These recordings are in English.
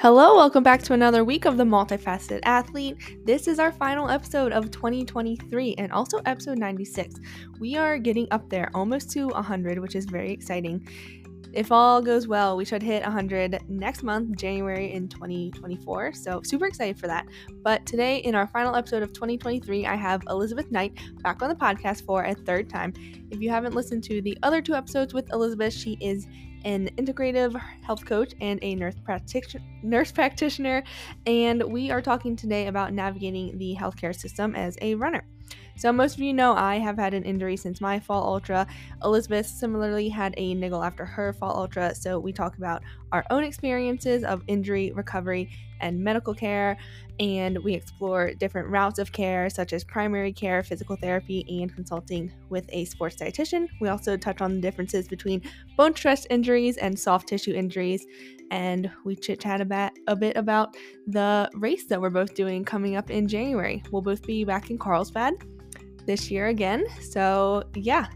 Hello, welcome back to another week of the Multifaceted Athlete. This is our final episode of 2023 and also episode 96. We are getting up there almost to 100, which is very exciting. If all goes well, we should hit 100 next month, January in 2024. So super excited for that. But today in our final episode of 2023, I have Elizabeth Knight back on the podcast for a third time. If you haven't listened to the other two episodes with Elizabeth, she is an integrative health coach and a nurse practitioner, and we are talking today about navigating the healthcare system as a runner. So most of you know I have had an injury since my fall ultra. Elizabeth similarly had a niggle after her fall ultra, so we talk about our own experiences of injury, recovery, and medical care, and we explore different routes of care such as primary care, physical therapy, and consulting with a sports dietitian. We also touch on the differences between bone stress injuries and soft tissue injuries, and we chit-chat a bit about the race that we're both doing coming up in January. We'll both be back in Carlsbad this year again. So yeah,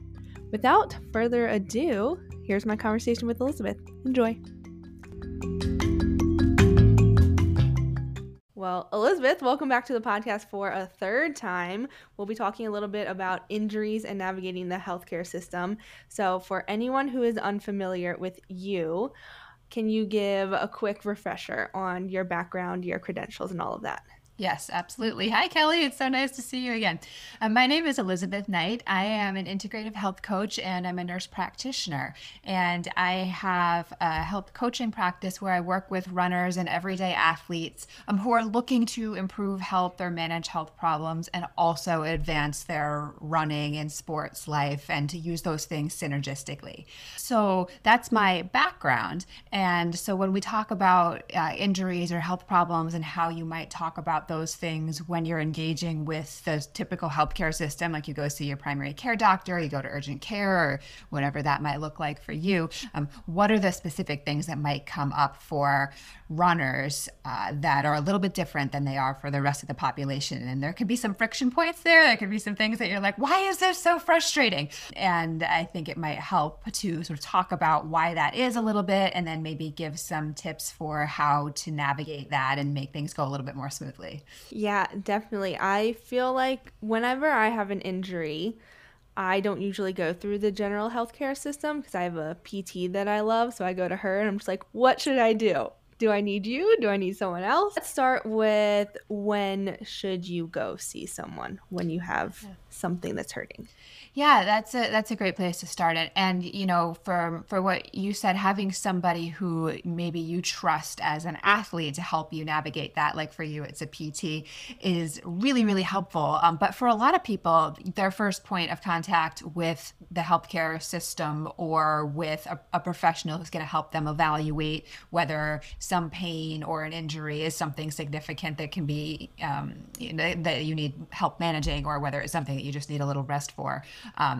without further ado, here's my conversation with Elizabeth. Enjoy. Well, Elizabeth, welcome back to the podcast for a third time. We'll be talking a little bit about injuries and navigating the healthcare system. So for anyone who is unfamiliar with you, can you give a quick refresher on your background, your credentials, and all of that? Yes, absolutely. Hi, Kelly. It's so nice to see you again. My name is Elizabeth Knight. I am an integrative health coach and I'm a nurse practitioner. And I have a health coaching practice where I work with runners and everyday athletes who are looking to improve health or manage health problems and also advance their running and sports life and to use those things synergistically. So that's my background. And so when we talk about injuries or health problems and how you might talk about those things when you're engaging with the typical healthcare system, like you go see your primary care doctor, you go to urgent care, or whatever that might look like for you, what are the specific things that might come up for runners that are a little bit different than they are for the rest of the population? And there could be some friction points there. There could be some things that you're like, why is this so frustrating? And I think it might help to sort of talk about why that is a little bit, and then maybe give some tips for how to navigate that and make things go a little bit more smoothly. Yeah, definitely. I feel like whenever I have an injury, I don't usually go through the general healthcare system because I have a PT that I love. So I go to her and I'm just like, what should I do? Do I need you? Do I need someone else? Let's start with, when should you go see someone when you have something that's hurting? Yeah, that's a great place to start it. And, you know, for what you said, having somebody who maybe you trust as an athlete to help you navigate that, like for you, it's a PT, is really, really helpful. But for a lot of people, their first point of contact with the healthcare system or with a professional who's going to help them evaluate whether some pain or an injury is something significant that can be, you know, that you need help managing, or whether it's something that you just need a little rest for.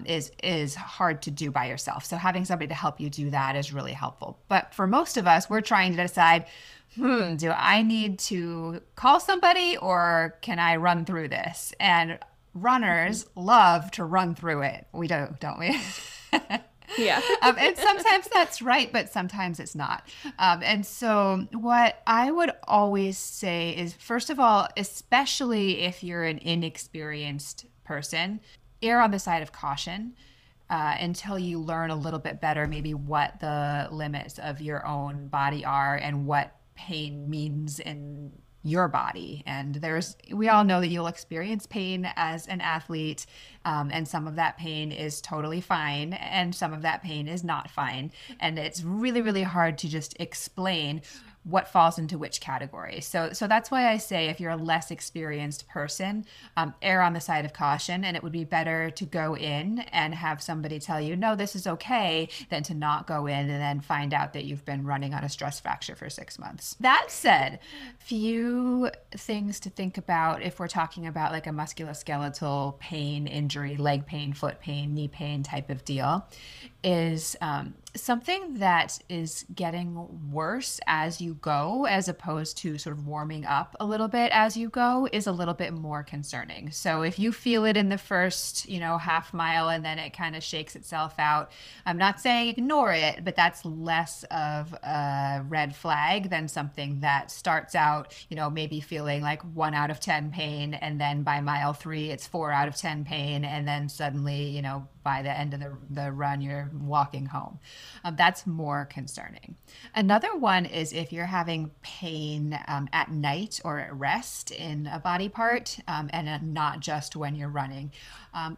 Is hard to do by yourself. So having somebody to help you do that is really helpful. But for most of us, we're trying to decide, do I need to call somebody or can I run through this? And runners love to run through it. We do, don't we? Yeah. And sometimes that's right, but sometimes it's not. And so what I would always say is, first of all, especially if you're an inexperienced person, err on the side of caution until you learn a little bit better maybe what the limits of your own body are and what pain means in your body. And we all know that you'll experience pain as an athlete, and some of that pain is totally fine and some of that pain is not fine. And it's really, really hard to just explain what falls into which category. So that's why I say, if you're a less experienced person, err on the side of caution, and it would be better to go in and have somebody tell you, no, this is okay, than to not go in and then find out that you've been running on a stress fracture for 6 months. That said, few things to think about if we're talking about like a musculoskeletal pain, injury, leg pain, foot pain, knee pain type of deal is something that is getting worse as you go, as opposed to sort of warming up a little bit as you go, is a little bit more concerning. So if you feel it in the first, half mile, and then it kind of shakes itself out, I'm not saying ignore it, but that's less of a red flag than something that starts out, maybe feeling like 1 out of 10 pain, and then by mile 3, it's 4 out of 10 pain, and then suddenly, by the end of the run, you're walking home. That's more concerning. Another one is if you're having pain at night or at rest in a body part, and not just when you're running,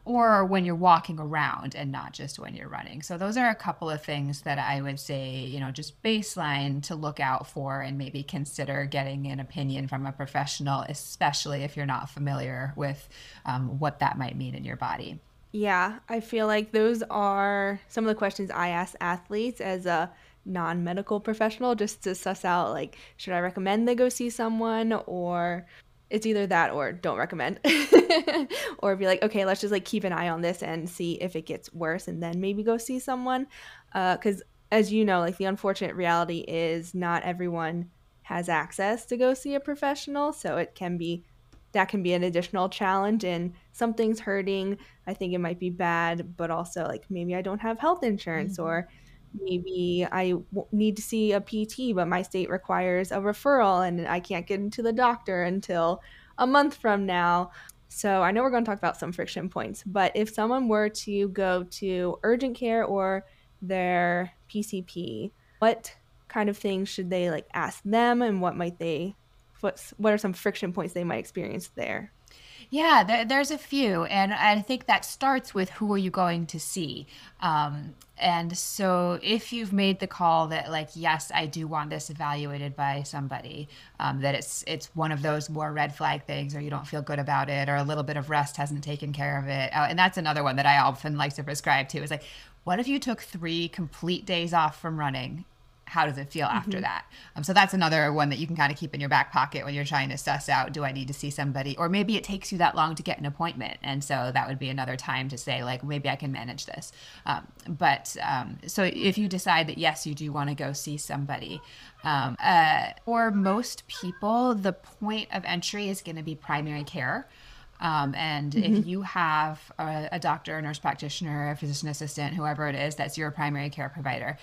or when you're walking around and not just when you're running. So those are a couple of things that I would say, just baseline to look out for, and maybe consider getting an opinion from a professional, especially if you're not familiar with what that might mean in your body. Yeah, I feel like those are some of the questions I ask athletes as a non-medical professional, just to suss out, like, should I recommend they go see someone? Or it's either that or don't recommend. Or be like, okay, let's just like keep an eye on this and see if it gets worse, and then maybe go see someone. Because as you know, like, the unfortunate reality is not everyone has access to go see a professional. So it can be an additional challenge, and something's hurting, I think it might be bad, but also like maybe I don't have health insurance, or maybe I need to see a PT, but my state requires a referral and I can't get into the doctor until a month from now. So I know we're going to talk about some friction points, but if someone were to go to urgent care or their PCP, what kind of things should they like ask them, and what are some friction points they might experience there? Yeah, there's a few. And I think that starts with, who are you going to see? And so if you've made the call that, like, yes, I do want this evaluated by somebody, that it's one of those more red flag things, or you don't feel good about it, or a little bit of rest hasn't taken care of it. And that's another one that I often like to prescribe to, is like, what if you took 3 complete days off from running? How does it feel after that? So that's another one that you can kind of keep in your back pocket when you're trying to suss out, do I need to see somebody? Or maybe it takes you that long to get an appointment. And so that would be another time to say, like, maybe I can manage this. So if you decide that, yes, you do want to go see somebody, for most people, the point of entry is going to be primary care. And if you have a doctor, a nurse practitioner, a physician assistant, whoever it is, that's your primary care provider,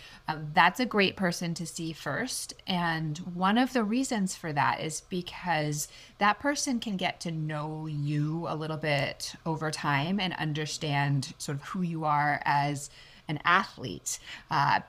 that's a great person to see first. And one of the reasons for that is because that person can get to know you a little bit over time and understand sort of who you are as an athlete,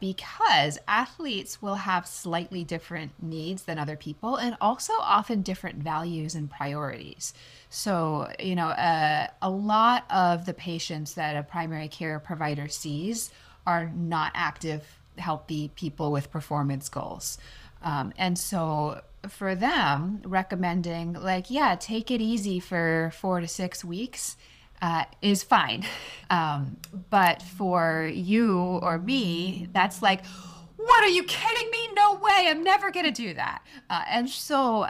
because athletes will have slightly different needs than other people, and also often different values and priorities. So, a lot of the patients that a primary care provider sees are not active, healthy people with performance goals. And so for them, recommending, like, yeah, take it easy for 4 to 6 weeks is fine. But for you or me, that's like, what, are you kidding me? No way. I'm never going to do that. And so,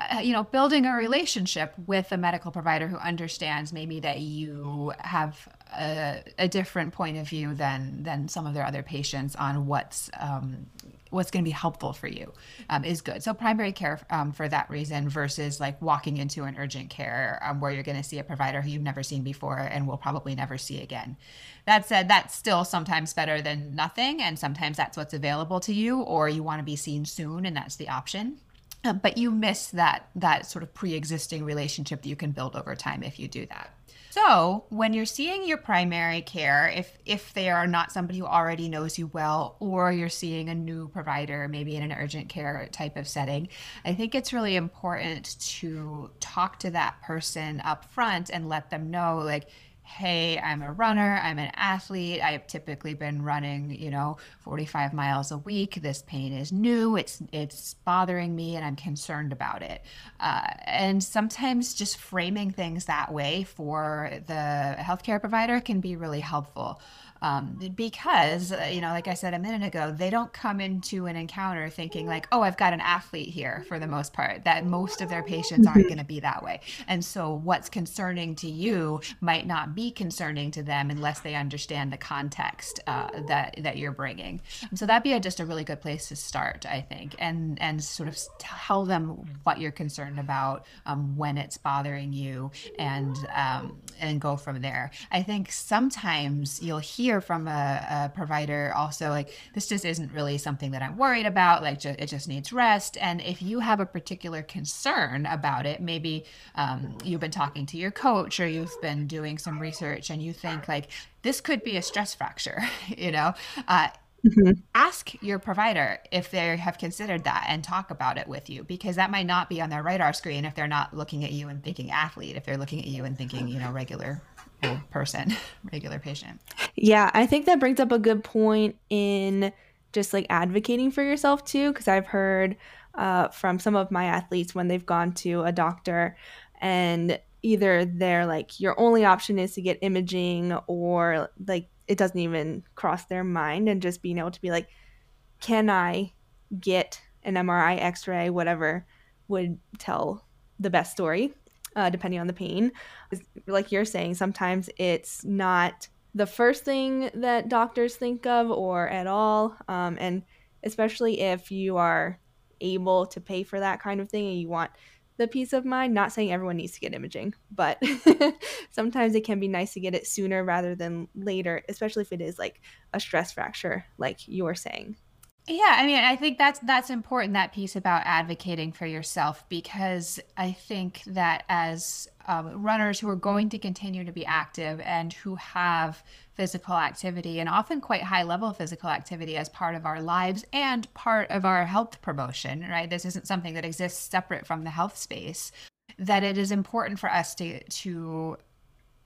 building a relationship with a medical provider who understands maybe that you have a different point of view than some of their other patients on what's going to be helpful for you is good. So primary care for that reason, versus like walking into an urgent care where you're going to see a provider who you've never seen before and will probably never see again. That said, that's still sometimes better than nothing. And sometimes that's what's available to you, or you want to be seen soon, and that's the option. But you miss that sort of pre-existing relationship that you can build over time if you do that. So when you're seeing your primary care, if they are not somebody who already knows you well, or you're seeing a new provider, maybe in an urgent care type of setting, I think it's really important to talk to that person up front and let them know, like, hey, I'm a runner, I'm an athlete, I have typically been running, 45 miles a week, this pain is new, it's bothering me, and I'm concerned about it. And sometimes just framing things that way for the healthcare provider can be really helpful. because, you know, like I said a minute ago, they don't come into an encounter thinking like, oh, I've got an athlete here, for the most part, that most of their patients aren't going to be that way. And so what's concerning to you might not be concerning to them unless they understand the context that you're bringing. So that'd be just a really good place to start, I think, and sort of tell them what you're concerned about, when it's bothering you, and go from there. I think sometimes you'll hear from a provider also like, this just isn't really something that I'm worried about, like it just needs rest. And if you have a particular concern about it, maybe you've been talking to your coach or you've been doing some research and you think like, this could be a stress fracture, you know, ask your provider if they have considered that and talk about it with you, because that might not be on their radar screen if they're not looking at you and thinking athlete, if they're looking at you and thinking, you know, regular patient. Yeah, I think that brings up a good point in just like advocating for yourself too, because I've heard from some of my athletes when they've gone to a doctor and either they're like, your only option is to get imaging, or like it doesn't even cross their mind, and just being able to be like, can I get an MRI, x-ray, whatever would tell the best story. Depending on the pain. Like you're saying, sometimes it's not the first thing that doctors think of or at all. And especially if you are able to pay for that kind of thing and you want the peace of mind, not saying everyone needs to get imaging, but sometimes it can be nice to get it sooner rather than later, especially if it is like a stress fracture, like you're saying. Yeah, I mean, I think that's important, that piece about advocating for yourself, because I think that as runners who are going to continue to be active and who have physical activity, and often quite high level physical activity, as part of our lives and part of our health promotion, right? This isn't something that exists separate from the health space, that it is important for us to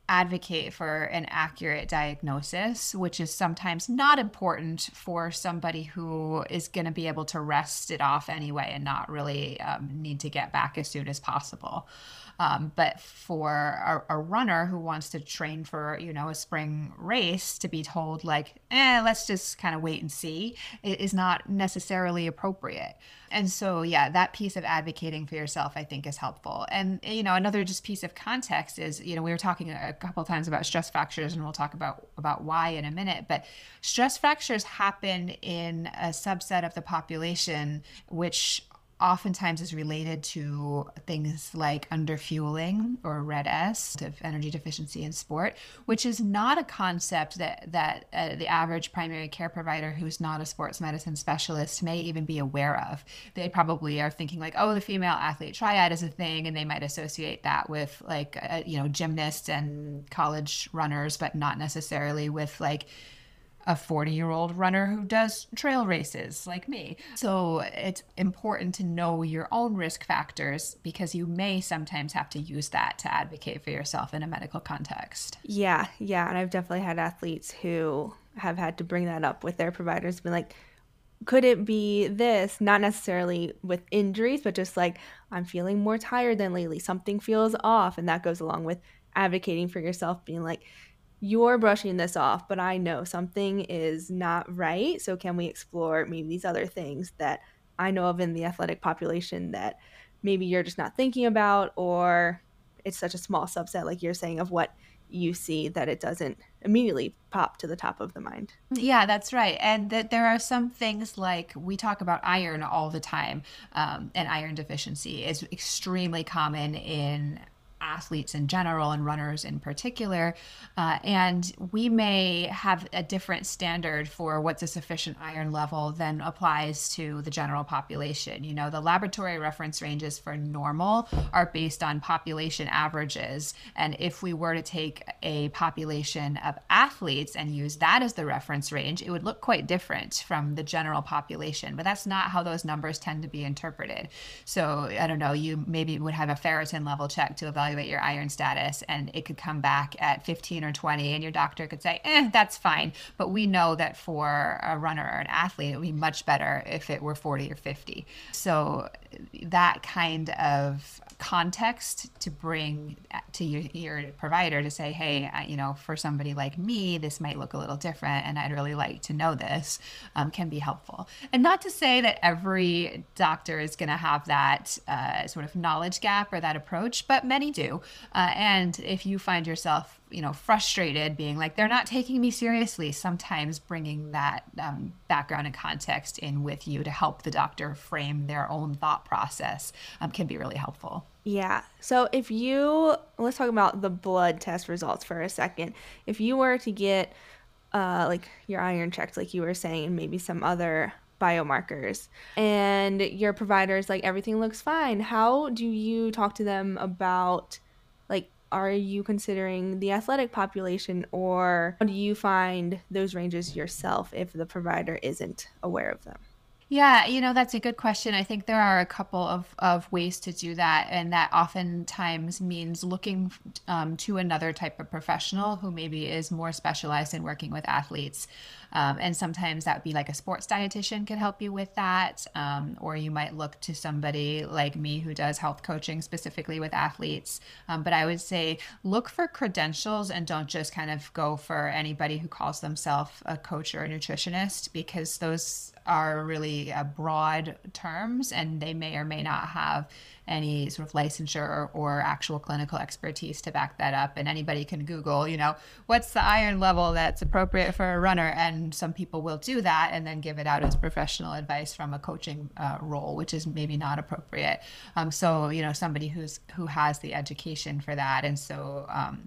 advocate for an accurate diagnosis, which is sometimes not important for somebody who is going to be able to rest it off anyway and not really need to get back as soon as possible. But for a runner who wants to train for, you know, a spring race, to be told like, let's just kind of wait and see, it is not necessarily appropriate. And so, yeah, that piece of advocating for yourself, I think, is helpful. And, you know, another just piece of context is, you know, we were talking a couple of times about stress fractures, and we'll talk about why in a minute, but stress fractures happen in a subset of the population, which oftentimes is related to things like underfueling or red S, of energy deficiency in sport, which is not a concept that the average primary care provider who's not a sports medicine specialist may even be aware of. They probably are thinking like, oh, the female athlete triad is a thing, and they might associate that with like, you know, gymnasts and college runners, but not necessarily with like a 40-year-old runner who does trail races like me. So it's important to know your own risk factors, because you may sometimes have to use that to advocate for yourself in a medical context. Yeah. And I've definitely had athletes who have had to bring that up with their providers, be like, could it be this? Not necessarily with injuries, but just like, I'm feeling more tired than lately. Something feels off. And that goes along with advocating for yourself, being like, you're brushing this off, but I know something is not right. So can we explore maybe these other things that I know of in the athletic population that maybe you're just not thinking about, or it's such a small subset, like you're saying, of what you see that it doesn't immediately pop to the top of the mind. Yeah, that's right. And that there are some things like, we talk about iron all the time, and iron deficiency is extremely common in athletes in general and runners in particular. And we may have a different standard for what's a sufficient iron level than applies to the general population. You know, the laboratory reference ranges for normal are based on population averages. And if we were to take a population of athletes and use that as the reference range, it would look quite different from the general population. But that's not how those numbers tend to be interpreted. So I don't know, you maybe would have a ferritin level check to evaluate your iron status, and it could come back at 15 or 20, and your doctor could say, that's fine. But we know that for a runner or an athlete, it would be much better if it were 40 or 50. So that kind of context to bring to your provider to say, hey, for somebody like me, this might look a little different, and I'd really like to know this, can be helpful. And not to say that every doctor is going to have that sort of knowledge gap or that approach, but many do. And if you find yourself, frustrated, being like, they're not taking me seriously, sometimes bringing that background and context in with you to help the doctor frame their own thought process can be really helpful. Yeah. So let's talk about the blood test results for a second. If you were to get your iron checked, like you were saying, maybe some other biomarkers, and your provider's like, everything looks fine, how do you talk to them about, are you considering the athletic population, or do you find those ranges yourself if the provider isn't aware of them? Yeah, that's a good question. I think there are a couple of ways to do that. And that oftentimes means looking to another type of professional who maybe is more specialized in working with athletes. And sometimes that would be like a sports dietitian could help you with that. Or you might look to somebody like me who does health coaching specifically with athletes. But I would say look for credentials and don't just kind of go for anybody who calls themselves a coach or a nutritionist, because those are really broad terms and they may or may not have any sort of licensure or actual clinical expertise to back that up. And anybody can Google, what's the iron level that's appropriate for a runner? And some people will do that and then give it out as professional advice from a coaching role, which is maybe not appropriate. So somebody who has the education for that. And so, a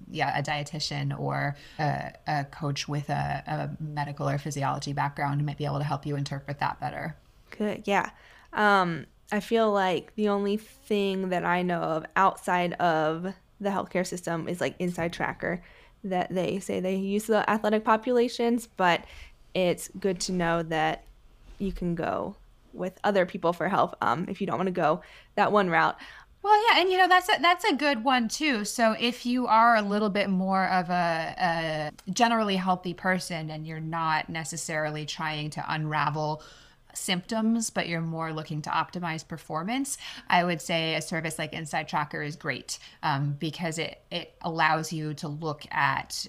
dietitian or a coach with a medical or physiology background might be able to help you interpret that better. Good. Yeah. I feel like the only thing that I know of outside of the healthcare system is Inside Tracker, that they say they use the athletic populations, but it's good to know that you can go with other people for help if you don't want to go that one route. Well, yeah, and that's a good one too. So if you are a little bit more of a generally healthy person and you're not necessarily trying to unravel symptoms, but you're more looking to optimize performance, I would say a service like Inside Tracker is great because it allows you to look at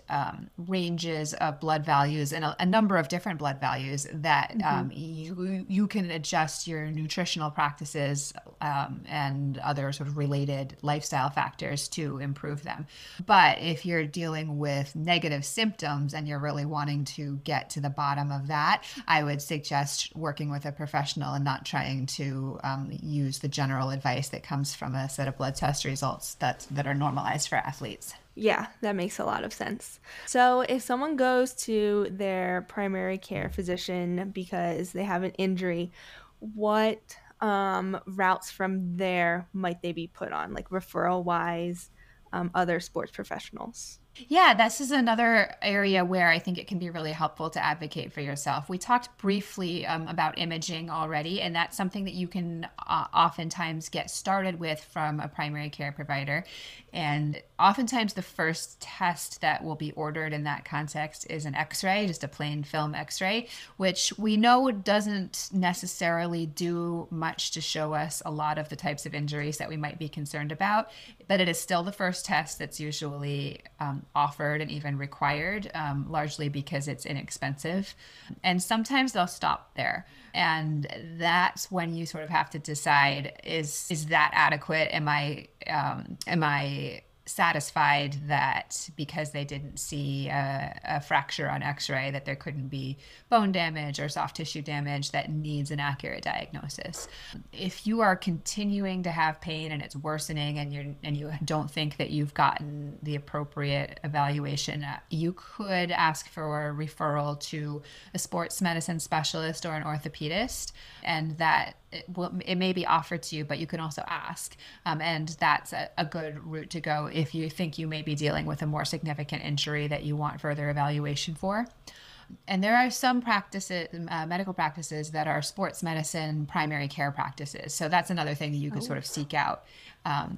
ranges of blood values and a number of different blood values that you can adjust your nutritional practices and other sort of related lifestyle factors to improve them. But if you're dealing with negative symptoms and you're really wanting to get to the bottom of that, I would suggest working with a professional and not trying to use the general advice that comes from a set of blood test results that are normalized for athletes. Yeah, that makes a lot of sense. So if someone goes to their primary care physician because they have an injury, what routes from there might they be put on, referral-wise, other sports professionals? Yeah, this is another area where I think it can be really helpful to advocate for yourself. We talked briefly about imaging already, and that's something that you can oftentimes get started with from a primary care provider. And oftentimes the first test that will be ordered in that context is an x-ray, just a plain film x-ray, which we know doesn't necessarily do much to show us a lot of the types of injuries that we might be concerned about, but it is still the first test that's usually offered and even required, largely because it's inexpensive. And sometimes they'll stop there. And that's when you sort of have to decide, is that adequate? Am I satisfied that because they didn't see a fracture on x-ray that there couldn't be bone damage or soft tissue damage that needs an accurate diagnosis? If you are continuing to have pain and it's worsening and you don't think that you've gotten the appropriate evaluation, you could ask for a referral to a sports medicine specialist or an orthopedist, and that it may be offered to you, but you can also ask. And that's a good route to go if you think you may be dealing with a more significant injury that you want further evaluation for. And there are some practices, medical practices, that are sports medicine primary care practices. So that's another thing that you could sort of seek out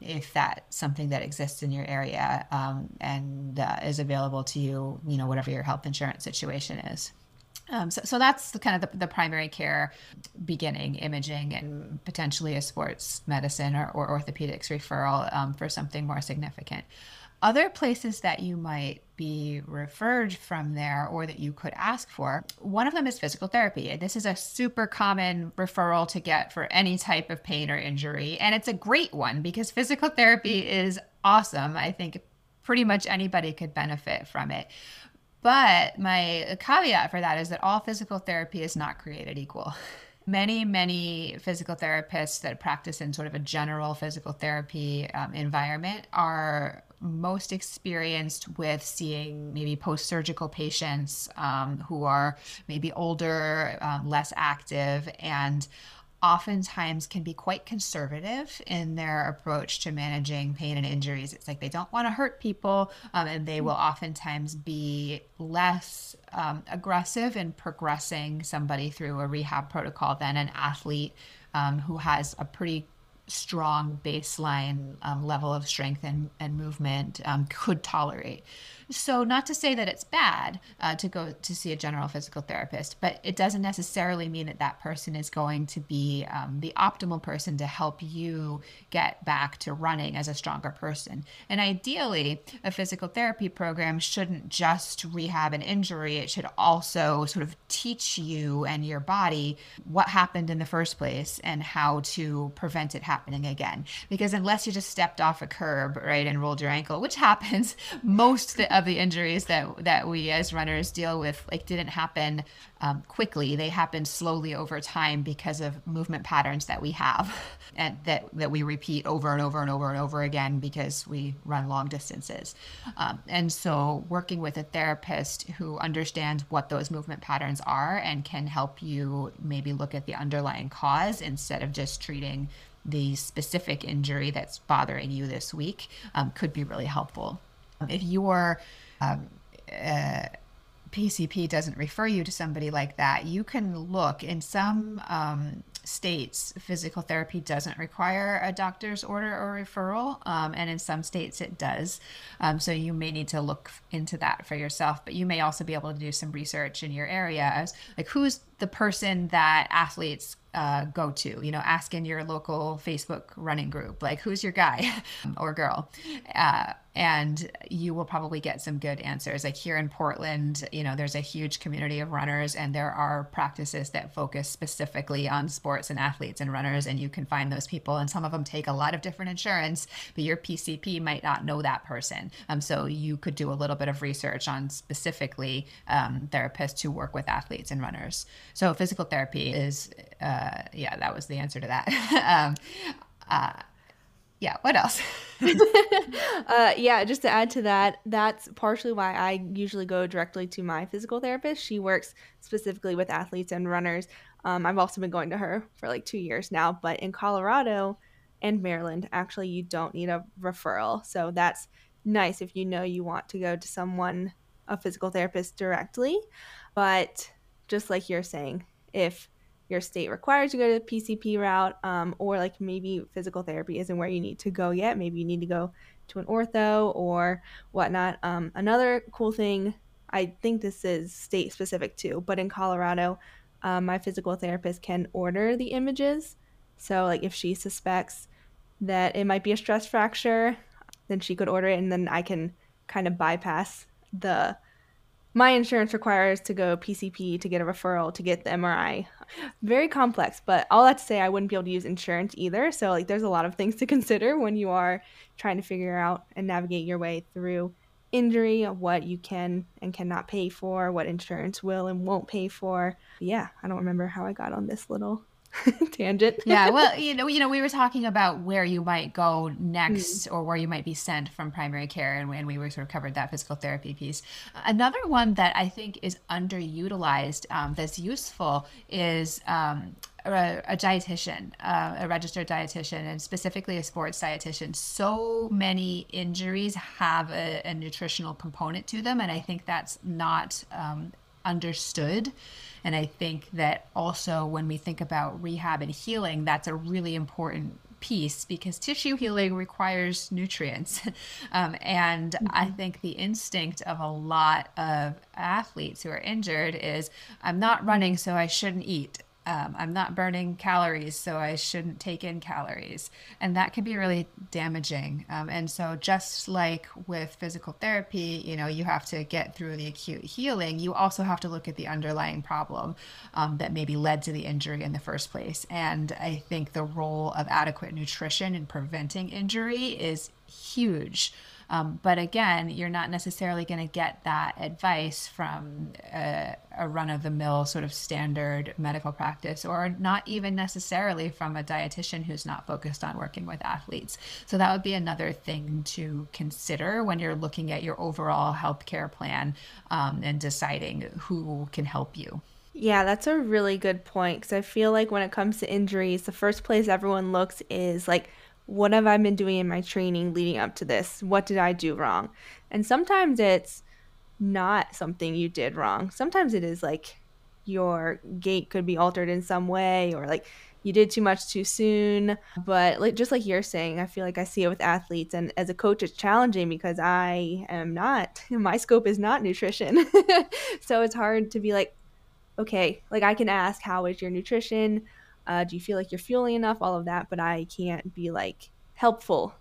if that's something that exists in your area and is available to you, whatever your health insurance situation is. So that's the kind of the primary care, beginning imaging and potentially a sports medicine or orthopedics referral for something more significant. Other places that you might be referred from there or that you could ask for, one of them is physical therapy. This is a super common referral to get for any type of pain or injury. And it's a great one because physical therapy is awesome. I think pretty much anybody could benefit from it. But my caveat for that is that all physical therapy is not created equal. Many physical therapists that practice in sort of a general physical therapy environment are most experienced with seeing maybe post-surgical patients who are maybe older, less active, and oftentimes can be quite conservative in their approach to managing pain and injuries. It's like they don't want to hurt people, and they will oftentimes be less aggressive in progressing somebody through a rehab protocol than an athlete who has a pretty strong baseline level of strength and movement could tolerate. So not to say that it's bad to go to see a general physical therapist, but it doesn't necessarily mean that that person is going to be the optimal person to help you get back to running as a stronger person. And ideally, a physical therapy program shouldn't just rehab an injury. It should also sort of teach you and your body what happened in the first place and how to prevent it happening again. Because unless you just stepped off a curb, right, and rolled your ankle, which happens, most of the injuries that we as runners deal with didn't happen quickly. They happened slowly over time because of movement patterns that we have and that we repeat over and over and over and over again because we run long distances. And so working with a therapist who understands what those movement patterns are and can help you maybe look at the underlying cause instead of just treating the specific injury that's bothering you this week could be really helpful. If your PCP doesn't refer you to somebody like that, you can look in some states, physical therapy doesn't require a doctor's order or referral. And in some states it does. So you may need to look into that for yourself, but you may also be able to do some research in your area. Like, who's the person that athletes go to, ask in your local Facebook running group, like, who's your guy or girl? And you will probably get some good answers. Like here in Portland, there's a huge community of runners and there are practices that focus specifically on sports and athletes and runners, and you can find those people. And some of them take a lot of different insurance, but your PCP might not know that person. So you could do a little bit of research on specifically therapists who work with athletes and runners. So physical therapy is, yeah, that was the answer to that. Yeah. What else? Yeah. Just to add to that, that's partially why I usually go directly to my physical therapist. She works specifically with athletes and runners. I've also been going to her for 2 years now, but in Colorado and Maryland, actually, you don't need a referral. So that's nice if you want to go to someone, a physical therapist directly. But just like you're saying, if your state requires you to go to the PCP route, or maybe physical therapy isn't where you need to go yet. Maybe you need to go to an ortho or whatnot. Another cool thing, I think this is state specific too, but in Colorado, my physical therapist can order the images. So if she suspects that it might be a stress fracture, then she could order it, and then I can kind of bypass my insurance requires to go PCP to get a referral to get the MRI. Very complex, but all that to say I wouldn't be able to use insurance either. So there's a lot of things to consider when you are trying to figure out and navigate your way through injury, what you can and cannot pay for, what insurance will and won't pay for. Yeah, I don't remember how I got on this little tangent. Yeah, well, we were talking about where you might go next or where you might be sent from primary care, and we were sort of covered that physical therapy piece. Another one that I think is underutilized that's useful is a dietitian, a registered dietitian, and specifically a sports dietitian. So many injuries have a nutritional component to them, and I think that's not understood. And I think that also when we think about rehab and healing, that's a really important piece, because tissue healing requires nutrients. And I think the instinct of a lot of athletes who are injured is, I'm not running, so I shouldn't eat. I'm not burning calories, so I shouldn't take in calories. And that can be really damaging. And so just like with physical therapy, you know, you have to get through the acute healing. You also have to look at the underlying problem that maybe led to the injury in the first place. And I think the role of adequate nutrition in preventing injury is huge. But again, you're not necessarily going to get that advice from a run-of-the-mill sort of standard medical practice, or not even necessarily from a dietitian who's not focused on working with athletes. So that would be another thing to consider when you're looking at your overall healthcare plan and deciding who can help you. Yeah, that's a really good point, because I feel like when it comes to injuries, the first place everyone looks is like, what have I been doing in my training leading up to this? What did I do wrong? And sometimes it's not something you did wrong. Sometimes it is like your gait could be altered in some way, or like you did too much too soon. But like, just like you're saying, I feel like I see it with athletes. And as a coach, it's challenging because I am not, my scope is not nutrition. So it's hard to be like, okay, like I can ask, how is your nutrition? Do you feel like you're fueling enough? All of that. But I can't be like helpful,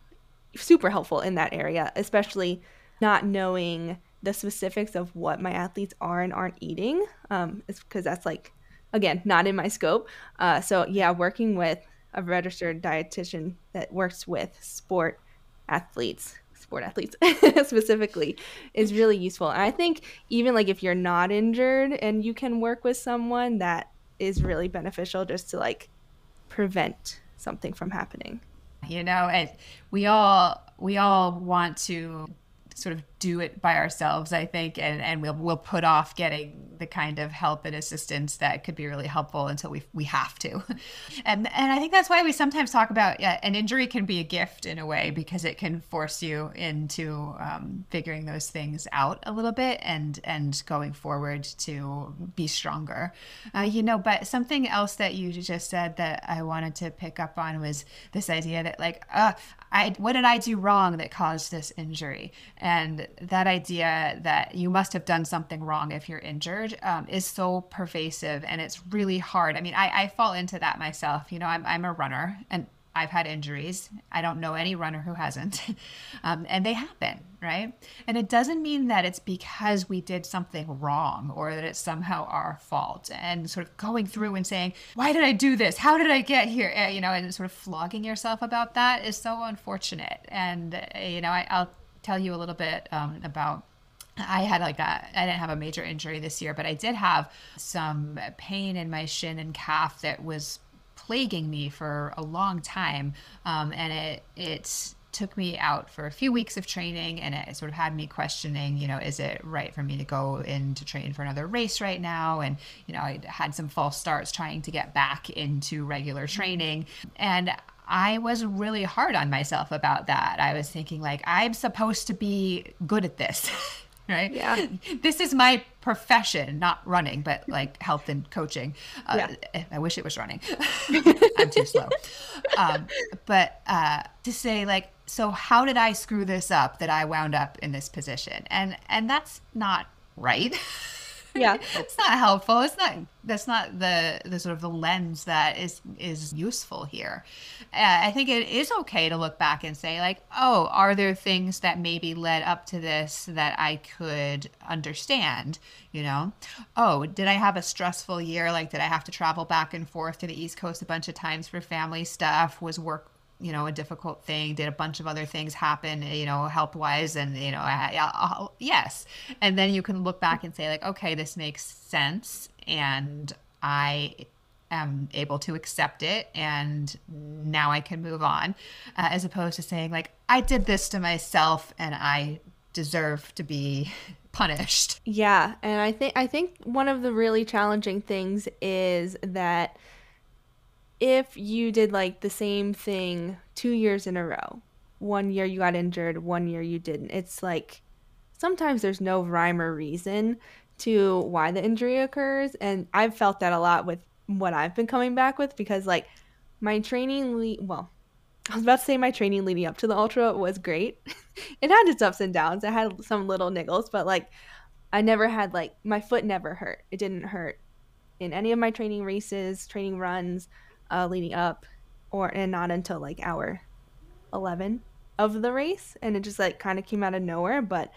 super helpful in that area, especially not knowing the specifics of what my athletes are and aren't eating. It's because that's like, again, not in my scope. So yeah, working with a registered dietitian that works with sport athletes specifically is really useful. And I think even like if you're not injured and you can work with someone, that is really beneficial just to like prevent something from happening. You know, and we all want to sort of do it by ourselves, I think, and we'll put off getting the kind of help and assistance that could be really helpful until we have to. And I think that's why we sometimes talk about an injury can be a gift in a way, because it can force you into figuring those things out a little bit and going forward to be stronger. But something else that you just said that I wanted to pick up on was this idea that like, what did I do wrong that caused this injury? And that idea that you must have done something wrong if you're injured is so pervasive, and it's really hard. I mean, I fall into that myself. You know, I'm a runner and I've had injuries. I don't know any runner who hasn't. And they happen, right? And it doesn't mean that it's because we did something wrong or that it's somehow our fault, and sort of going through and saying, why did I do this? How did I get here? You know, and sort of flogging yourself about that is so unfortunate. And, you know, I'll tell you a little bit about, I didn't have a major injury this year, but I did have some pain in my shin and calf that was plaguing me for a long time. And it took me out for a few weeks of training, and it sort of had me questioning, you know, is it right for me to go in to train for another race right now? And, you know, I had some false starts trying to get back into regular training. And I was really hard on myself about that. I was thinking like, I'm supposed to be good at this, right? Yeah. This is my profession, not running, but like health and coaching. Yeah. I wish it was running. I'm too slow. But to say like, so how did I screw this up that I wound up in this position? And that's not right. Yeah. It's not helpful. That's not the sort of the lens that is useful here. I think it is okay to look back and say like, oh, are there things that maybe led up to this that I could understand? You know, oh, did I have a stressful year? Like, did I have to travel back and forth to the East Coast a bunch of times for family stuff? Was work, you know, a difficult thing? Did a bunch of other things happen, you know, health wise? And, you know, yes. And then you can look back and say like, okay, this makes sense, and I am able to accept it, and now I can move on, as opposed to saying like, I did this to myself and I deserve to be punished. Yeah. And I think one of the really challenging things is that if you did like the same thing 2 years in a row, 1 year you got injured, 1 year you didn't, it's like sometimes there's no rhyme or reason to why the injury occurs. And I've felt that a lot with what I've been coming back with, because like my training, I was about to say my training leading up to the ultra was great. It had its ups and downs. It had some little niggles, but like I never had like my foot never hurt. It didn't hurt in any of my training races, training runs leading up, and not until like hour 11 of the race. And it just like kind of came out of nowhere. But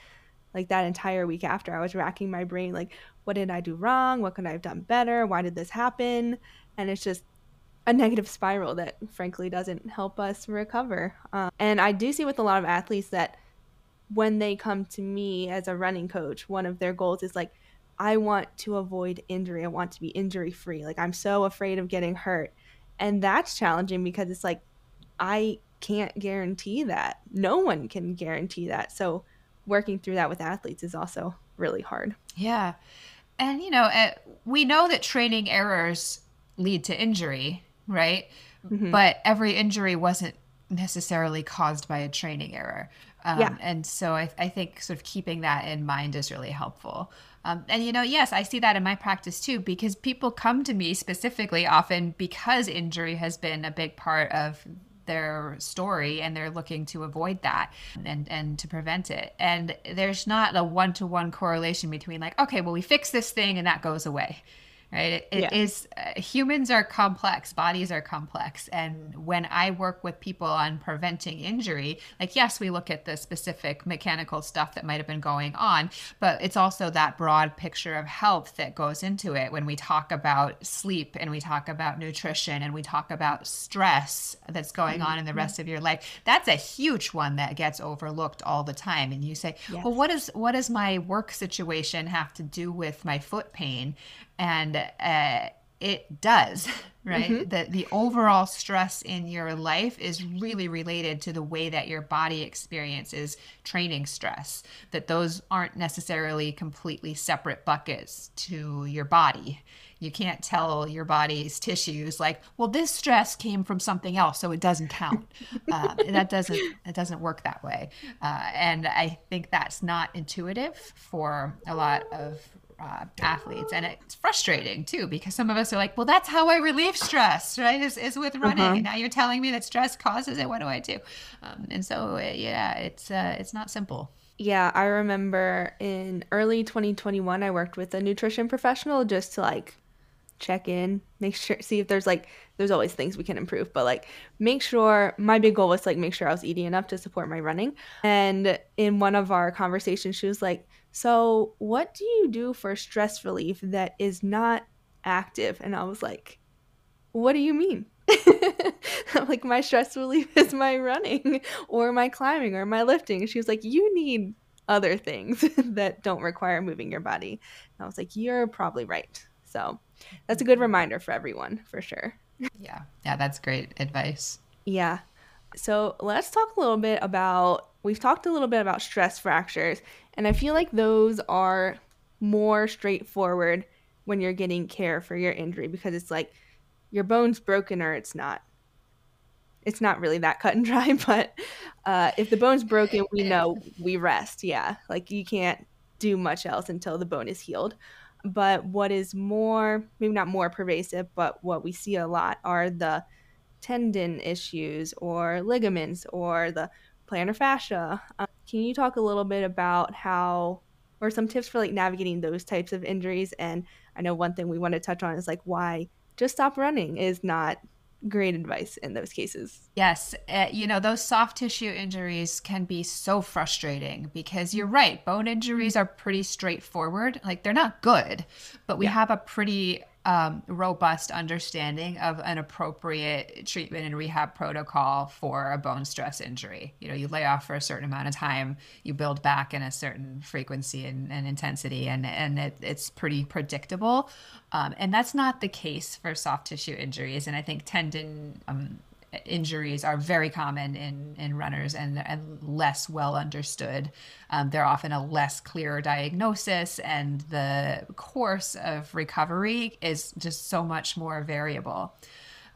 like that entire week after, I was racking my brain like, what did I do wrong? What could I have done better? Why did this happen? And it's just a negative spiral that frankly doesn't help us recover. And I do see with a lot of athletes that when they come to me as a running coach, one of their goals is like, I want to avoid injury. I want to be injury free. Like I'm so afraid of getting hurt. And that's challenging because it's like, I can't guarantee that. No one can guarantee that. So working through that with athletes is also really hard. Yeah. And, you know, we know that training errors lead to injury, right? Mm-hmm. But every injury wasn't necessarily caused by a training error. And so I think sort of keeping that in mind is really helpful. And, you know, yes, I see that in my practice too, because people come to me specifically often because injury has been a big part of their story and they're looking to avoid that and to prevent it. And there's not a one-to-one correlation between like, okay, well, we fix this thing and that goes away. Right? It is humans are complex, bodies are complex. And when I work with people on preventing injury, like, yes, we look at the specific mechanical stuff that might've been going on, but it's also that broad picture of health that goes into it when we talk about sleep and we talk about nutrition and we talk about stress that's going on in the rest of your life. That's a huge one that gets overlooked all the time. And you say, well, what does my work situation have to do with my foot pain? And it does, right? Mm-hmm. The overall stress in your life is really related to the way that your body experiences training stress, that those aren't necessarily completely separate buckets to your body. You can't tell your body's tissues like, well, this stress came from something else, so it doesn't count. That doesn't work that way. And I think that's not intuitive for a lot of athletes. And it's frustrating too, because some of us are like, well, that's how I relieve stress, right? Is with running. Uh-huh. And now you're telling me that stress causes it. What do I do? And so, yeah, it's not simple. Yeah. I remember in early 2021, I worked with a nutrition professional just to like check in, make sure, see if there's always things we can improve, but like make sure my big goal was like, make sure I was eating enough to support my running. And in one of our conversations, she was like, so what do you do for stress relief that is not active? And I was like, what do you mean? I'm like, my stress relief is my running or my climbing or my lifting. She was like, you need other things that don't require moving your body. And I was like, you're probably right. So that's a good reminder for everyone, for sure. Yeah. Yeah, that's great advice. Yeah. So let's talk a little bit about, we've talked a little bit about stress fractures, and I feel like those are more straightforward when you're getting care for your injury, because it's like your bone's broken or it's not. It's not really that cut and dry, but if the bone's broken, we know we rest. Yeah, like you can't do much else until the bone is healed. But what is more, maybe not more pervasive, but what we see a lot are the tendon issues or ligaments or the plantar fascia. Can you talk a little bit about how, or some tips for like navigating those types of injuries? And I know one thing we want to touch on is like why just stop running is not great advice in those cases. Yes. You know, those soft tissue injuries can be so frustrating because you're right. Bone injuries are pretty straightforward. Like they're not good, but we have a pretty robust understanding of an appropriate treatment and rehab protocol for a bone stress injury. You know, you lay off for a certain amount of time, you build back in a certain frequency and intensity, and it's pretty predictable. And that's not the case for soft tissue injuries. And I think tendon injuries are very common in runners and less well understood. They're often a less clear diagnosis, and the course of recovery is just so much more variable.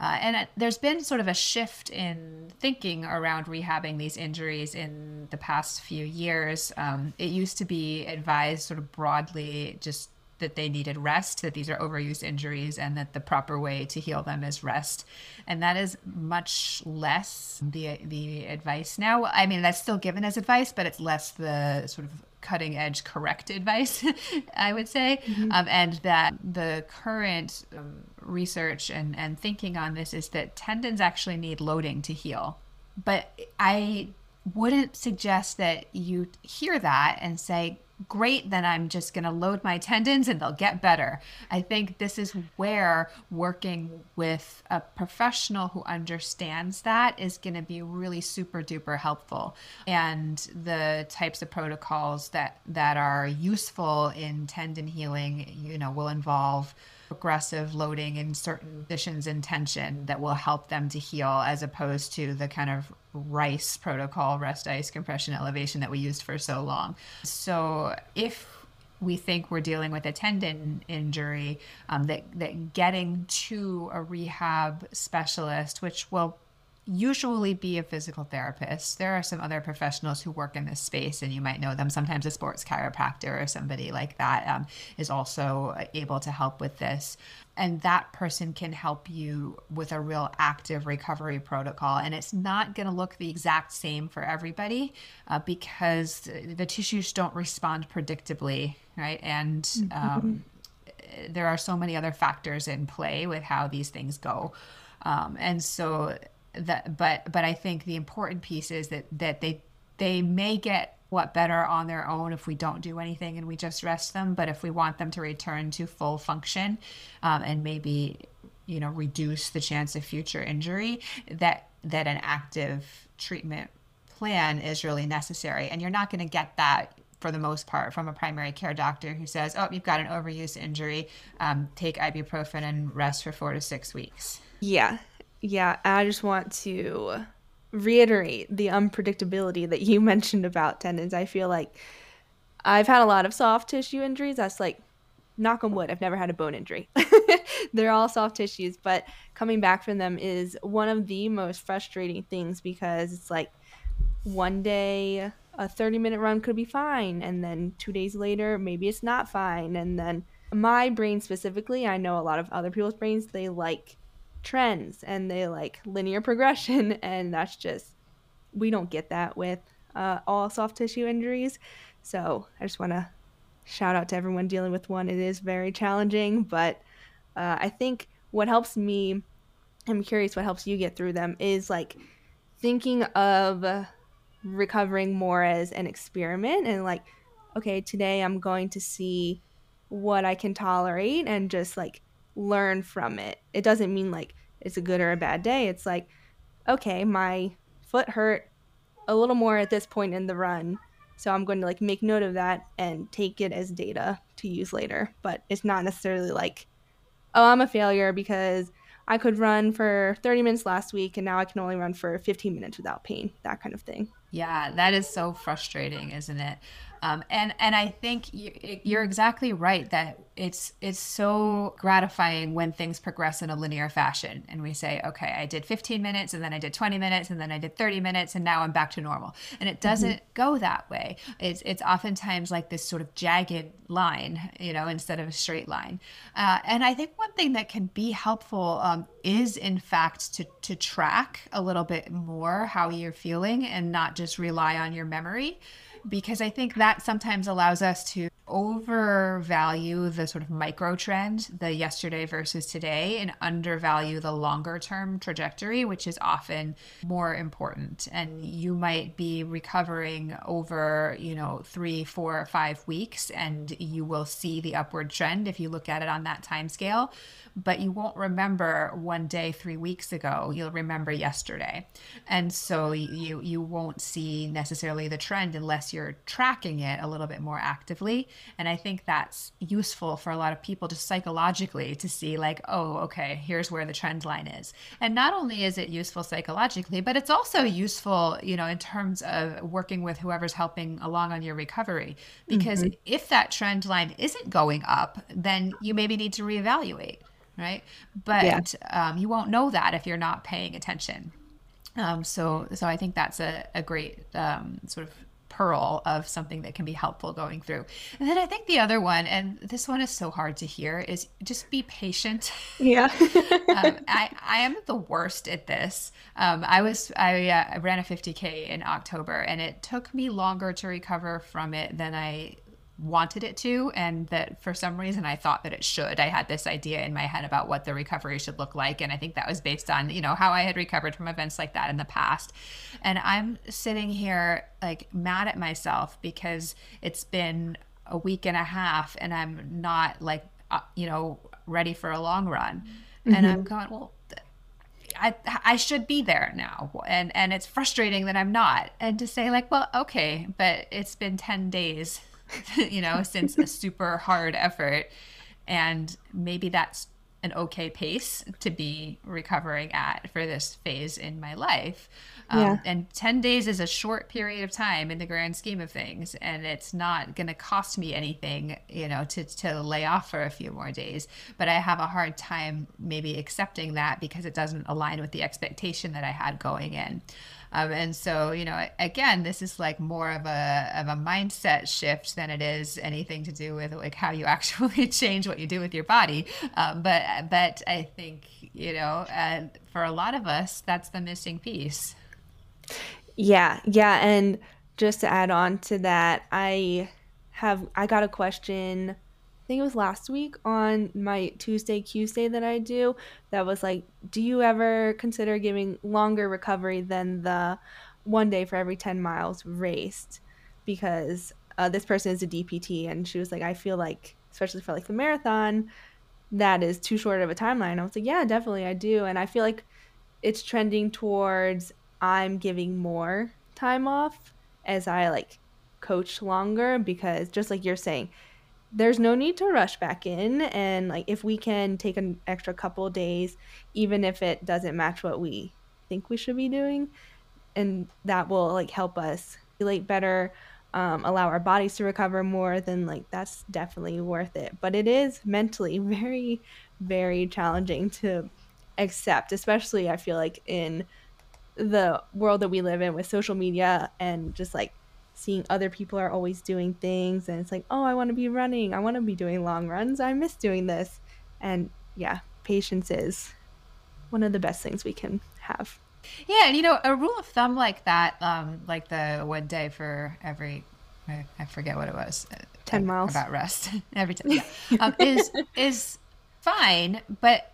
And there's been sort of a shift in thinking around rehabbing these injuries in the past few years. It used to be advised sort of broadly just that they needed rest, that these are overuse injuries, and that the proper way to heal them is rest. And that is much less the advice now. I mean, that's still given as advice, but it's less the sort of cutting edge correct advice, I would say. Mm-hmm. And that the current research and thinking on this is that tendons actually need loading to heal. But I wouldn't suggest that you hear that and say, great, then I'm just going to load my tendons and they'll get better. I think this is where working with a professional who understands that is going to be really super duper helpful. And the types of protocols that are useful in tendon healing, you know, will involve progressive loading in certain positions and tension that will help them to heal, as opposed to the kind of RICE protocol, rest, ice, compression, elevation, that we used for so long. So if we think we're dealing with a tendon injury, that getting to a rehab specialist, which will usually be a physical therapist. There are some other professionals who work in this space and you might know them. Sometimes a sports chiropractor or somebody like that is also able to help with this. And that person can help you with a real active recovery protocol. And it's not going to look the exact same for everybody because the tissues don't respond predictably, right? And there are so many other factors in play with how these things go. But I think the important piece is that they may get better on their own if we don't do anything and we just rest them. But if we want them to return to full function, and maybe, you know, reduce the chance of future injury, that an active treatment plan is really necessary. And you're not going to get that, for the most part, from a primary care doctor who says, oh, you've got an overuse injury, take ibuprofen and rest for 4 to 6 weeks. Yeah. Yeah, I just want to reiterate the unpredictability that you mentioned about tendons. I feel like I've had a lot of soft tissue injuries. That's like, knock on wood, I've never had a bone injury. They're all soft tissues, but coming back from them is one of the most frustrating things, because it's like one day a 30-minute run could be fine, and then 2 days later maybe it's not fine. And then my brain specifically, I know a lot of other people's brains, they like trends and they like linear progression, and that's just, we don't get that with all soft tissue injuries. So I just want to shout out to everyone dealing with one. It is very challenging, but I think what helps me, I'm curious what helps you get through them, is like thinking of recovering more as an experiment, and like, okay, today I'm going to see what I can tolerate and just like learn from it. It doesn't mean like it's a good or a bad day. It's like, okay, my foot hurt a little more at this point in the run, so I'm going to like make note of that and take it as data to use later. But it's not necessarily like, oh, I'm a failure because I could run for 30 minutes last week and now I can only run for 15 minutes without pain, that kind of thing. Yeah, that is so frustrating, isn't it? And I think you're exactly right that it's so gratifying when things progress in a linear fashion and we say, okay, I did 15 minutes and then I did 20 minutes and then I did 30 minutes and now I'm back to normal. And it doesn't go that way. It's oftentimes like this sort of jagged line, you know, instead of a straight line. And I think one thing that can be helpful is in fact to track a little bit more how you're feeling and not just rely on your memory, because I think that sometimes allows us to overvalue the sort of micro trend, the yesterday versus today, and undervalue the longer term trajectory, which is often more important. And you might be recovering over, you know, 3, 4, 5 weeks, and you will see the upward trend if you look at it on that time scale, but you won't remember one day 3 weeks ago. You'll remember yesterday. And so you won't see necessarily the trend unless you're tracking it a little bit more actively. And I think that's useful for a lot of people, just psychologically, to see like, oh, okay, here's where the trend line is. And not only is it useful psychologically, but it's also useful, you know, in terms of working with whoever's helping along on your recovery, because if that trend line isn't going up, then you maybe need to reevaluate, right? But you won't know that if you're not paying attention. So I think that's a great sort of pearl of something that can be helpful going through. And then I think the other one, and this one is so hard to hear, is just be patient. Yeah. I am the worst at this. I ran a 50K in October, and it took me longer to recover from it than I wanted it to, and that for some reason I thought that it should. I had this idea in my head about what the recovery should look like, and I think that was based on, you know, how I had recovered from events like that in the past. And I'm sitting here like mad at myself because it's been a week and a half and I'm not like ready for a long run. Mm-hmm. And I'm going, well, I should be there now. And it's frustrating that I'm not. And to say like, well, okay, but it's been 10 days since a super hard effort, and maybe that's an okay pace to be recovering at for this phase in my life. And 10 days is a short period of time in the grand scheme of things, and it's not going to cost me anything, to lay off for a few more days. But I have a hard time maybe accepting that because it doesn't align with the expectation that I had going in. And so, again, this is like more of a mindset shift than it is anything to do with like how you actually change what you do with your body. But I think, for a lot of us, that's the missing piece. Yeah. Yeah. And just to add on to that, I got a question, I think it was last week on my Tuesday Q-Stay that I do, that was like, do you ever consider giving longer recovery than the 1 day for every 10 miles raced? Because this person is a DPT, and she was like, I feel like, especially for like the marathon, that is too short of a timeline. I was like, yeah, definitely I do. And I feel like it's trending towards I'm giving more time off as I like coach longer, because just like you're saying, there's no need to rush back in. And like, if we can take an extra couple days, even if it doesn't match what we think we should be doing, and that will like help us relate better, allow our bodies to recover more, then like that's definitely worth it. But it is mentally very, very challenging to accept, especially I feel like in the world that we live in with social media and just like seeing other people are always doing things, and it's like, oh, I want to be running, I want to be doing long runs, I miss doing this. And yeah, patience is one of the best things we can have. Yeah. And a rule of thumb like that, like the 1 day for every, I forget what it was, 10 miles about rest every time, yeah. is fine, but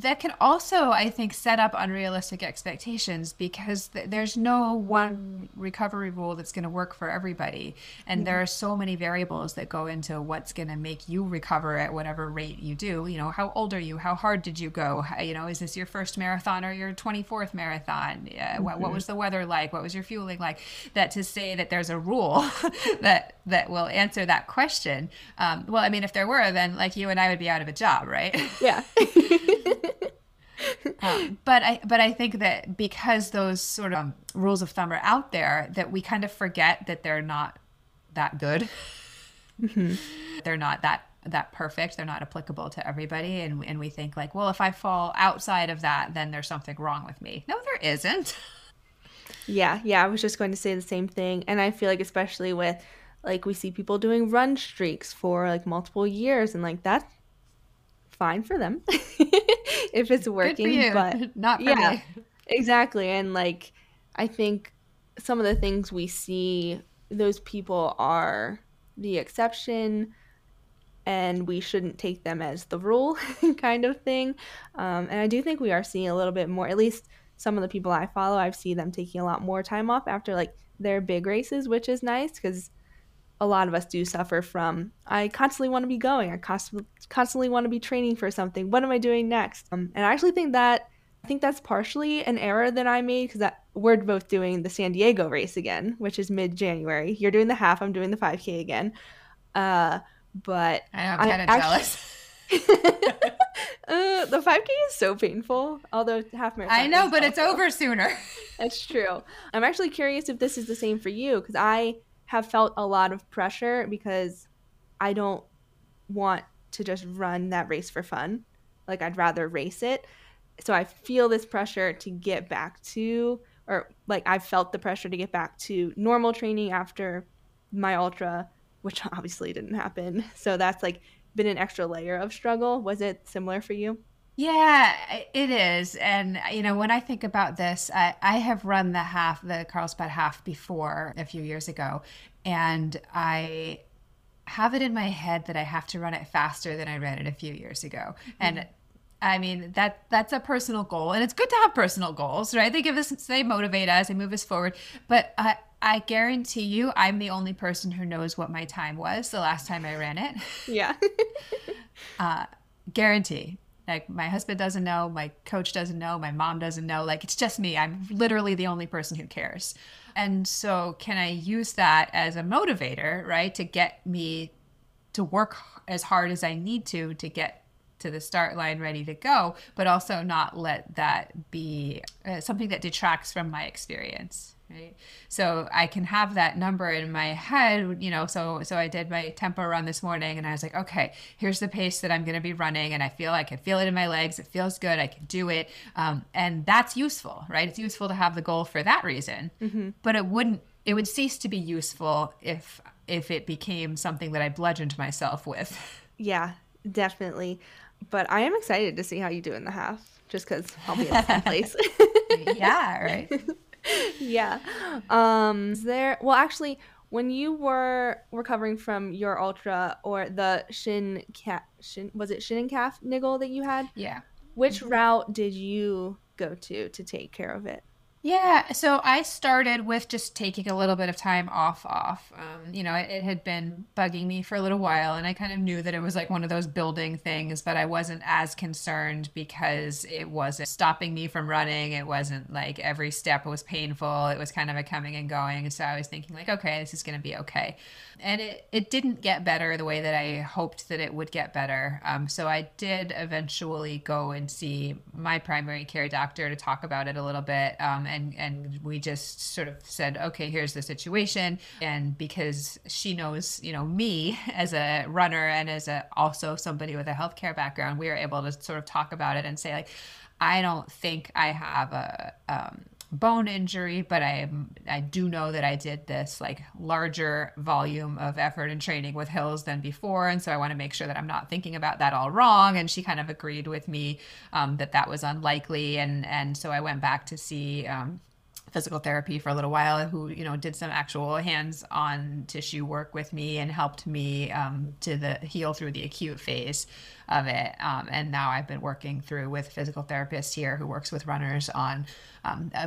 that can also, I think, set up unrealistic expectations, because there's no one recovery rule that's going to work for everybody. And there are so many variables that go into what's going to make you recover at whatever rate you do. How old are you? How hard did you go? Is this your first marathon or your 24th marathon? What was the weather like? What was your fueling like? That to say that there's a rule that will answer that question. If there were, then like you and I would be out of a job, right? Yeah. But I think that because those sort of rules of thumb are out there, that we kind of forget that they're not that good. Mm-hmm. They're not that perfect. They're not applicable to everybody. And we think like, well, if I fall outside of that, then there's something wrong with me. No, there isn't. Yeah. Yeah. I was just going to say the same thing. And I feel like, especially with like, we see people doing run streaks for like multiple years, and like that's fine for them. If it's working, good for you, but not for me. Exactly. And like, I think some of the things we see, those people are the exception, and we shouldn't take them as the rule kind of thing. And I do think we are seeing a little bit more, at least some of the people I follow, I've seen them taking a lot more time off after like their big races, which is nice, because a lot of us do suffer from, I constantly want to be going, I constantly want to be training for something, what am I doing next? And I actually think that, I think that's partially an error that I made, because we're both doing the San Diego race again, which is mid-January. You're doing the half, I'm doing the 5K again. But I'm kind of jealous. The 5K is so painful, although half marathon. I know, but it's over sooner. That's true. I'm actually curious if this is the same for you, because I have felt a lot of pressure because I don't want to just run that race for fun. Like, I'd rather race it. So I feel this pressure to get back to or like I felt the pressure to get back to normal training after my ultra, which obviously didn't happen. So that's like been an extra layer of struggle. Was it similar for you? Yeah, it is. And, you know, when I think about this, I have run the Carlsbad half before a few years ago, and I have it in my head that I have to run it faster than I ran it a few years ago. Mm-hmm. And I mean, that's a personal goal, and it's good to have personal goals, right? They motivate us, they move us forward. But I guarantee you, I'm the only person who knows what my time was the last time I ran it. Yeah. Guarantee. Like, my husband doesn't know, my coach doesn't know, my mom doesn't know. Like, it's just me. I'm literally the only person who cares. And so can I use that as a motivator, right, to get me to work as hard as I need to get to the start line ready to go, but also not let that be something that detracts from my experience, right? So I can have that number in my head, you know, so I did my tempo run this morning, and I was like, okay, here's the pace that I'm going to be running, and I can feel it in my legs. It feels good. I can do it. And that's useful, right? It's useful to have the goal for that reason, mm-hmm. but it would cease to be useful if it became something that I bludgeoned myself with. Yeah, definitely. But I am excited to see how you do in the half, just because I'll be in that place. Yeah, right. Yeah. Actually, when you were recovering from your ultra, or the shin and calf niggle that you had? Yeah. Which route did you go to take care of it? Yeah, so I started with just taking a little bit of time off. You know, it had been bugging me for a little while, and I kind of knew that it was like one of those building things, but I wasn't as concerned because it wasn't stopping me from running. It wasn't like every step was painful. It was kind of a coming and going. And so I was thinking like, okay, this is going to be okay. And it didn't get better the way that I hoped that it would get better. So I did eventually go and see my primary care doctor to talk about it a little bit. And we just sort of said, okay, here's the situation. And because she knows, you know, me as a runner and as also somebody with a healthcare background, we were able to sort of talk about it and say like, I don't think I have a bone injury, but I do know that I did this like larger volume of effort and training with hills than before, and so I want to make sure that I'm not thinking about that all wrong. And she kind of agreed with me that was unlikely, and so I went back to see physical therapy for a little while, who, you know, did some actual hands-on tissue work with me and helped me heal through the acute phase of it. And now I've been working through with a physical therapist here who works with runners on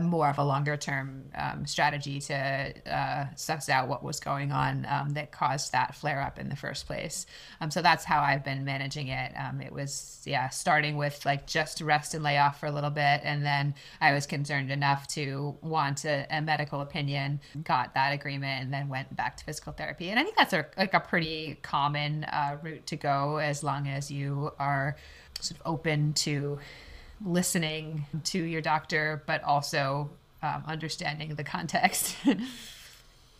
more of a longer-term strategy to suss out what was going on that caused that flare-up in the first place. So that's how I've been managing it. It was, starting with like just rest and lay off for a little bit, and then I was concerned enough to want a medical opinion, got that agreement, and then went back to physical therapy. And I think that's a pretty common route to go, as long as you are sort of open to listening to your doctor, but also understanding the context.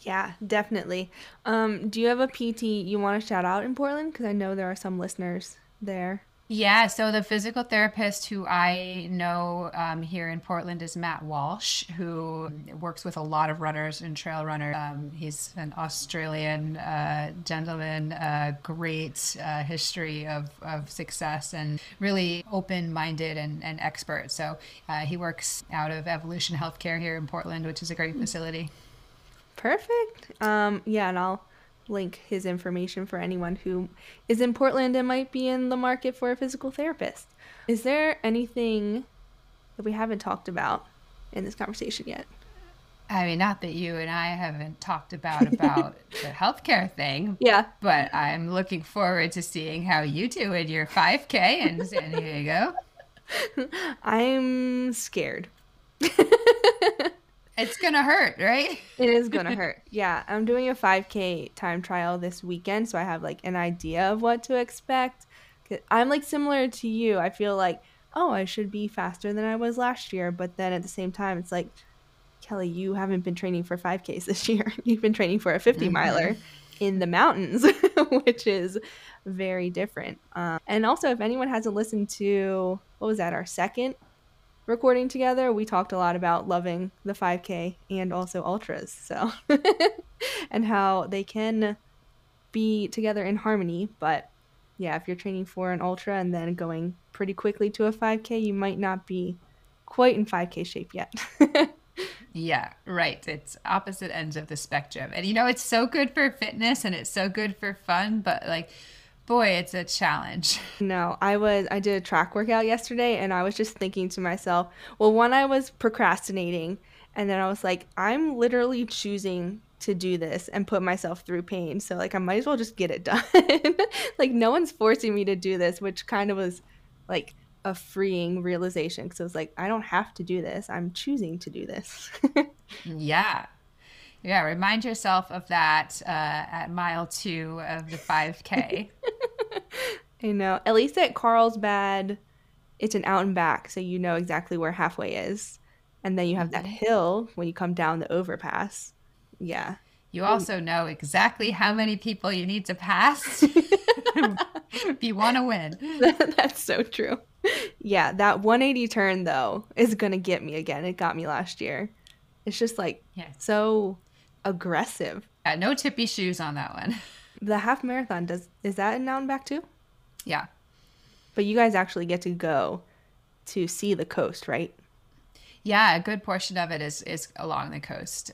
Yeah, definitely. Do you have a PT you want to shout out in Portland? Because I know there are some listeners there. Yeah, so the physical therapist who I know here in Portland is Matt Walsh, who works with a lot of runners and trail runners. He's an Australian gentleman, great history of success, and really open-minded and expert. So he works out of Evolution Healthcare here in Portland, which is a great facility. Perfect. And I'll link his information for anyone who is in Portland and might be in the market for a physical therapist. Is there anything that we haven't talked about in this conversation yet? I mean, not that you and I haven't talked about the healthcare thing. Yeah. But I'm looking forward to seeing how you do in your 5K in San Diego. I'm scared. It's going to hurt, right? It is going to hurt. Yeah. I'm doing a 5K time trial this weekend, so I have like an idea of what to expect. I'm like similar to you. I feel like, oh, I should be faster than I was last year. But then at the same time, it's like, Kelly, you haven't been training for 5Ks this year. You've been training for a 50-miler in the mountains, which is very different. And also, if anyone hasn't listened to, what was that, our second recording together, we talked a lot about loving the 5K and also ultras, so and how they can be together in harmony. But yeah, if you're training for an ultra and then going pretty quickly to a 5K, you might not be quite in 5K shape yet. Yeah, right. It's opposite ends of the spectrum. And, you know, it's so good for fitness and it's so good for fun, but like, boy, it's a challenge. No, I did a track workout yesterday and I was just thinking to myself, well, one, I was procrastinating, and then I was like, I'm literally choosing to do this and put myself through pain. So like, I might as well just get it done. Like, no one's forcing me to do this, which kind of was like a freeing realization, because it was like, I don't have to do this. I'm choosing to do this. Yeah. Yeah. Remind yourself of that at mile 2 of the 5K. You know, at least at Carlsbad, it's an out and back. So you know exactly where halfway is. And then you have that hill when you come down the overpass. Yeah. You also know exactly how many people you need to pass if you want to win. That's so true. Yeah, that 180 turn, though, is going to get me again. It got me last year. It's just like so aggressive. Yeah, no tippy shoes on that one. The half marathon, is that an out and back too? Yeah. But you guys actually get to go to see the coast, right? Yeah, a good portion of it is along the coast.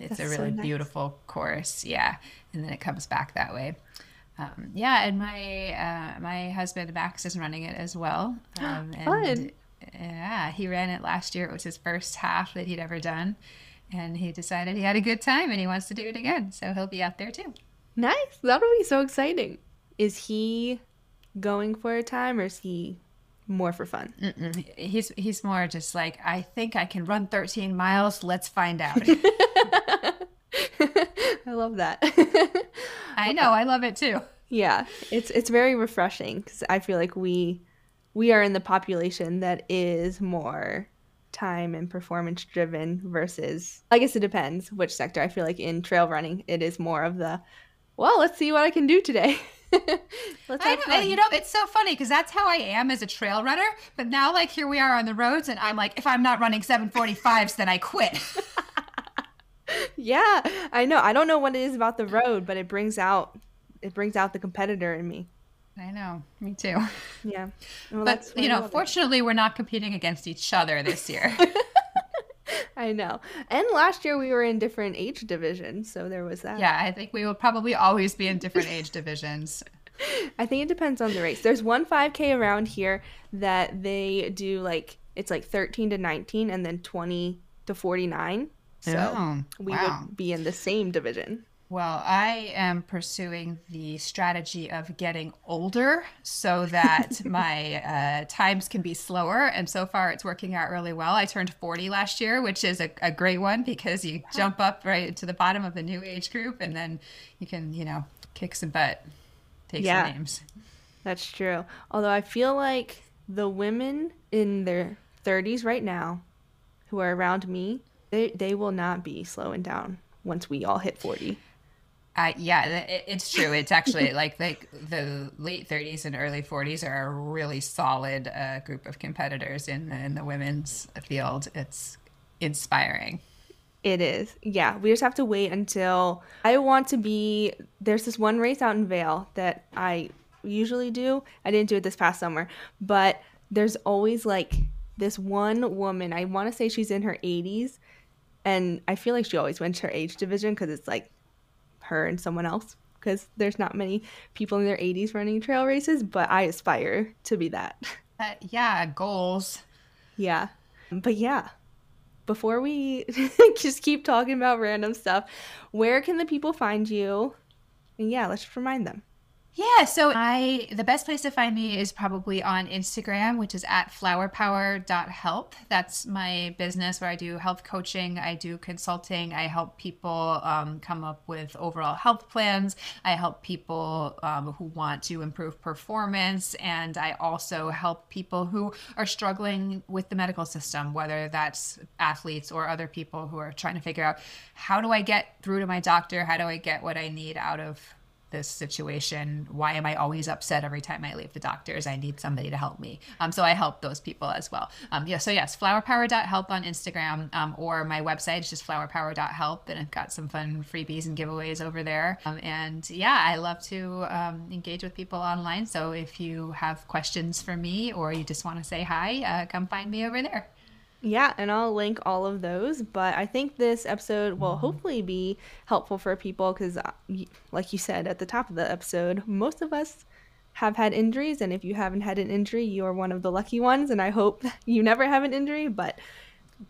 It's a really beautiful course. Yeah. And then it comes back that way. Yeah. And my husband, Max, is running it as well. Fun. Yeah. He ran it last year. It was his first half that he'd ever done. And he decided he had a good time and he wants to do it again. So he'll be out there too. Nice. That'll be so exciting. Is he going for a time, or is he more for fun? Mm-mm. He's more just like, I think I can run 13 miles. Let's find out. I love that. I know. I love it too. Yeah. It's very refreshing, because I feel like we are in the population that is more time and performance driven versus, I guess it depends which sector. I feel like in trail running, it is more of the, well, let's see what I can do today. You know, it's so funny because that's how I am as a trail runner. But now, like, here we are on the roads and I'm like, if I'm not running 7:45s, then I quit. Yeah, I know. I don't know what it is about the road, but it brings out the competitor in me. I know. Me too. Yeah. Well, but, you know, fortunately, we're not competing against each other this year. I know. And last year we were in different age divisions, so there was that. Yeah, I think we will probably always be in different age divisions. I think it depends on the race. There's one 5K around here that they do, like, it's like 13 to 19 and then 20 to 49. So would be in the same division. Well, I am pursuing the strategy of getting older so that my times can be slower. And so far, it's working out really well. I turned 40 last year, which is a great one, because you jump up right to the bottom of the new age group and then you can, you know, kick some butt, take some names. That's true. Although I feel like the women in their 30s right now who are around me, they will not be slowing down once we all hit 40. Yeah, it's true. It's actually like the late 30s and early 40s are a really solid group of competitors in the women's field. It's inspiring. It is. Yeah, we just have to wait until I want to be. There's this one race out in Vail that I usually do. I didn't do it this past summer, but there's always like this one woman. I want to say she's in her 80s, and I feel like she always wins her age division because it's like her and someone else, because there's not many people in their 80s running trail races, but I aspire to be that. Yeah, goals. Yeah. But yeah, before we just keep talking about random stuff, where can the people find you? And yeah, let's just remind them. Yeah, so the best place to find me is probably on Instagram, which is at flowerpower.health. That's my business where I do health coaching, I do consulting, I help people come up with overall health plans, I help people who want to improve performance, and I also help people who are struggling with the medical system, whether that's athletes or other people who are trying to figure out, how do I get through to my doctor, how do I get what I need out of this situation. Why am I always upset every time I leave the doctors? I need somebody to help me. So I help those people as well. Yeah. So yes, flowerpower.health on Instagram, or my website is just flowerpower.health, and I've got some fun freebies and giveaways over there. And yeah, I love to engage with people online. So if you have questions for me or you just want to say hi, come find me over there. Yeah, and I'll link all of those, but I think this episode will hopefully be helpful for people because, like you said at the top of the episode, most of us have had injuries, and if you haven't had an injury, you are one of the lucky ones, and I hope you never have an injury, but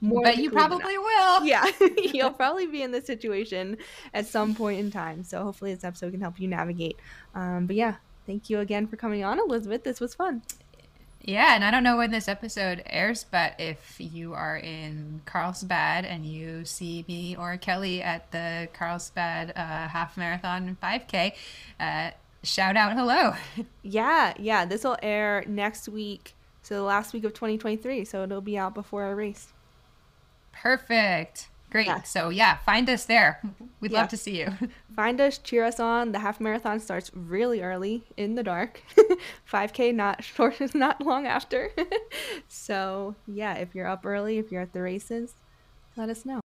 more but you probably will. Yeah, you'll probably be in this situation at some point in time, so hopefully this episode can help you navigate. But yeah, thank you again for coming on, Elizabeth. This was fun. Yeah, and I don't know when this episode airs, but if you are in Carlsbad and you see me or Kelly at the Carlsbad half marathon 5K, shout out hello. Yeah, this will air next week, so the last week of 2023, so it'll be out before our race. Perfect. Great. Yeah. So yeah, find us there. We'd love to see you. Find us, cheer us on. The half marathon starts really early in the dark. 5K not long after. So yeah, if you're up early, if you're at the races, let us know.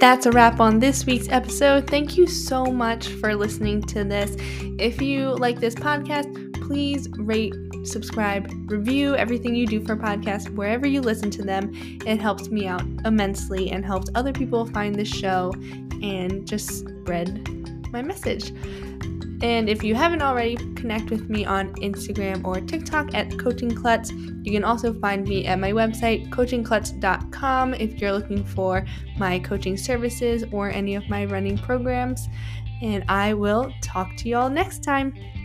That's a wrap on this week's episode. Thank you so much for listening to this. If you like this podcast, please rate, subscribe, review everything you do for podcasts wherever you listen to them. It helps me out immensely and helps other people find this show and just spread my message. And if you haven't already, connect with me on Instagram or TikTok at Coaching Clutz. You can also find me at my website, coachingclutz.com, if you're looking for my coaching services or any of my running programs. And I will talk to y'all next time.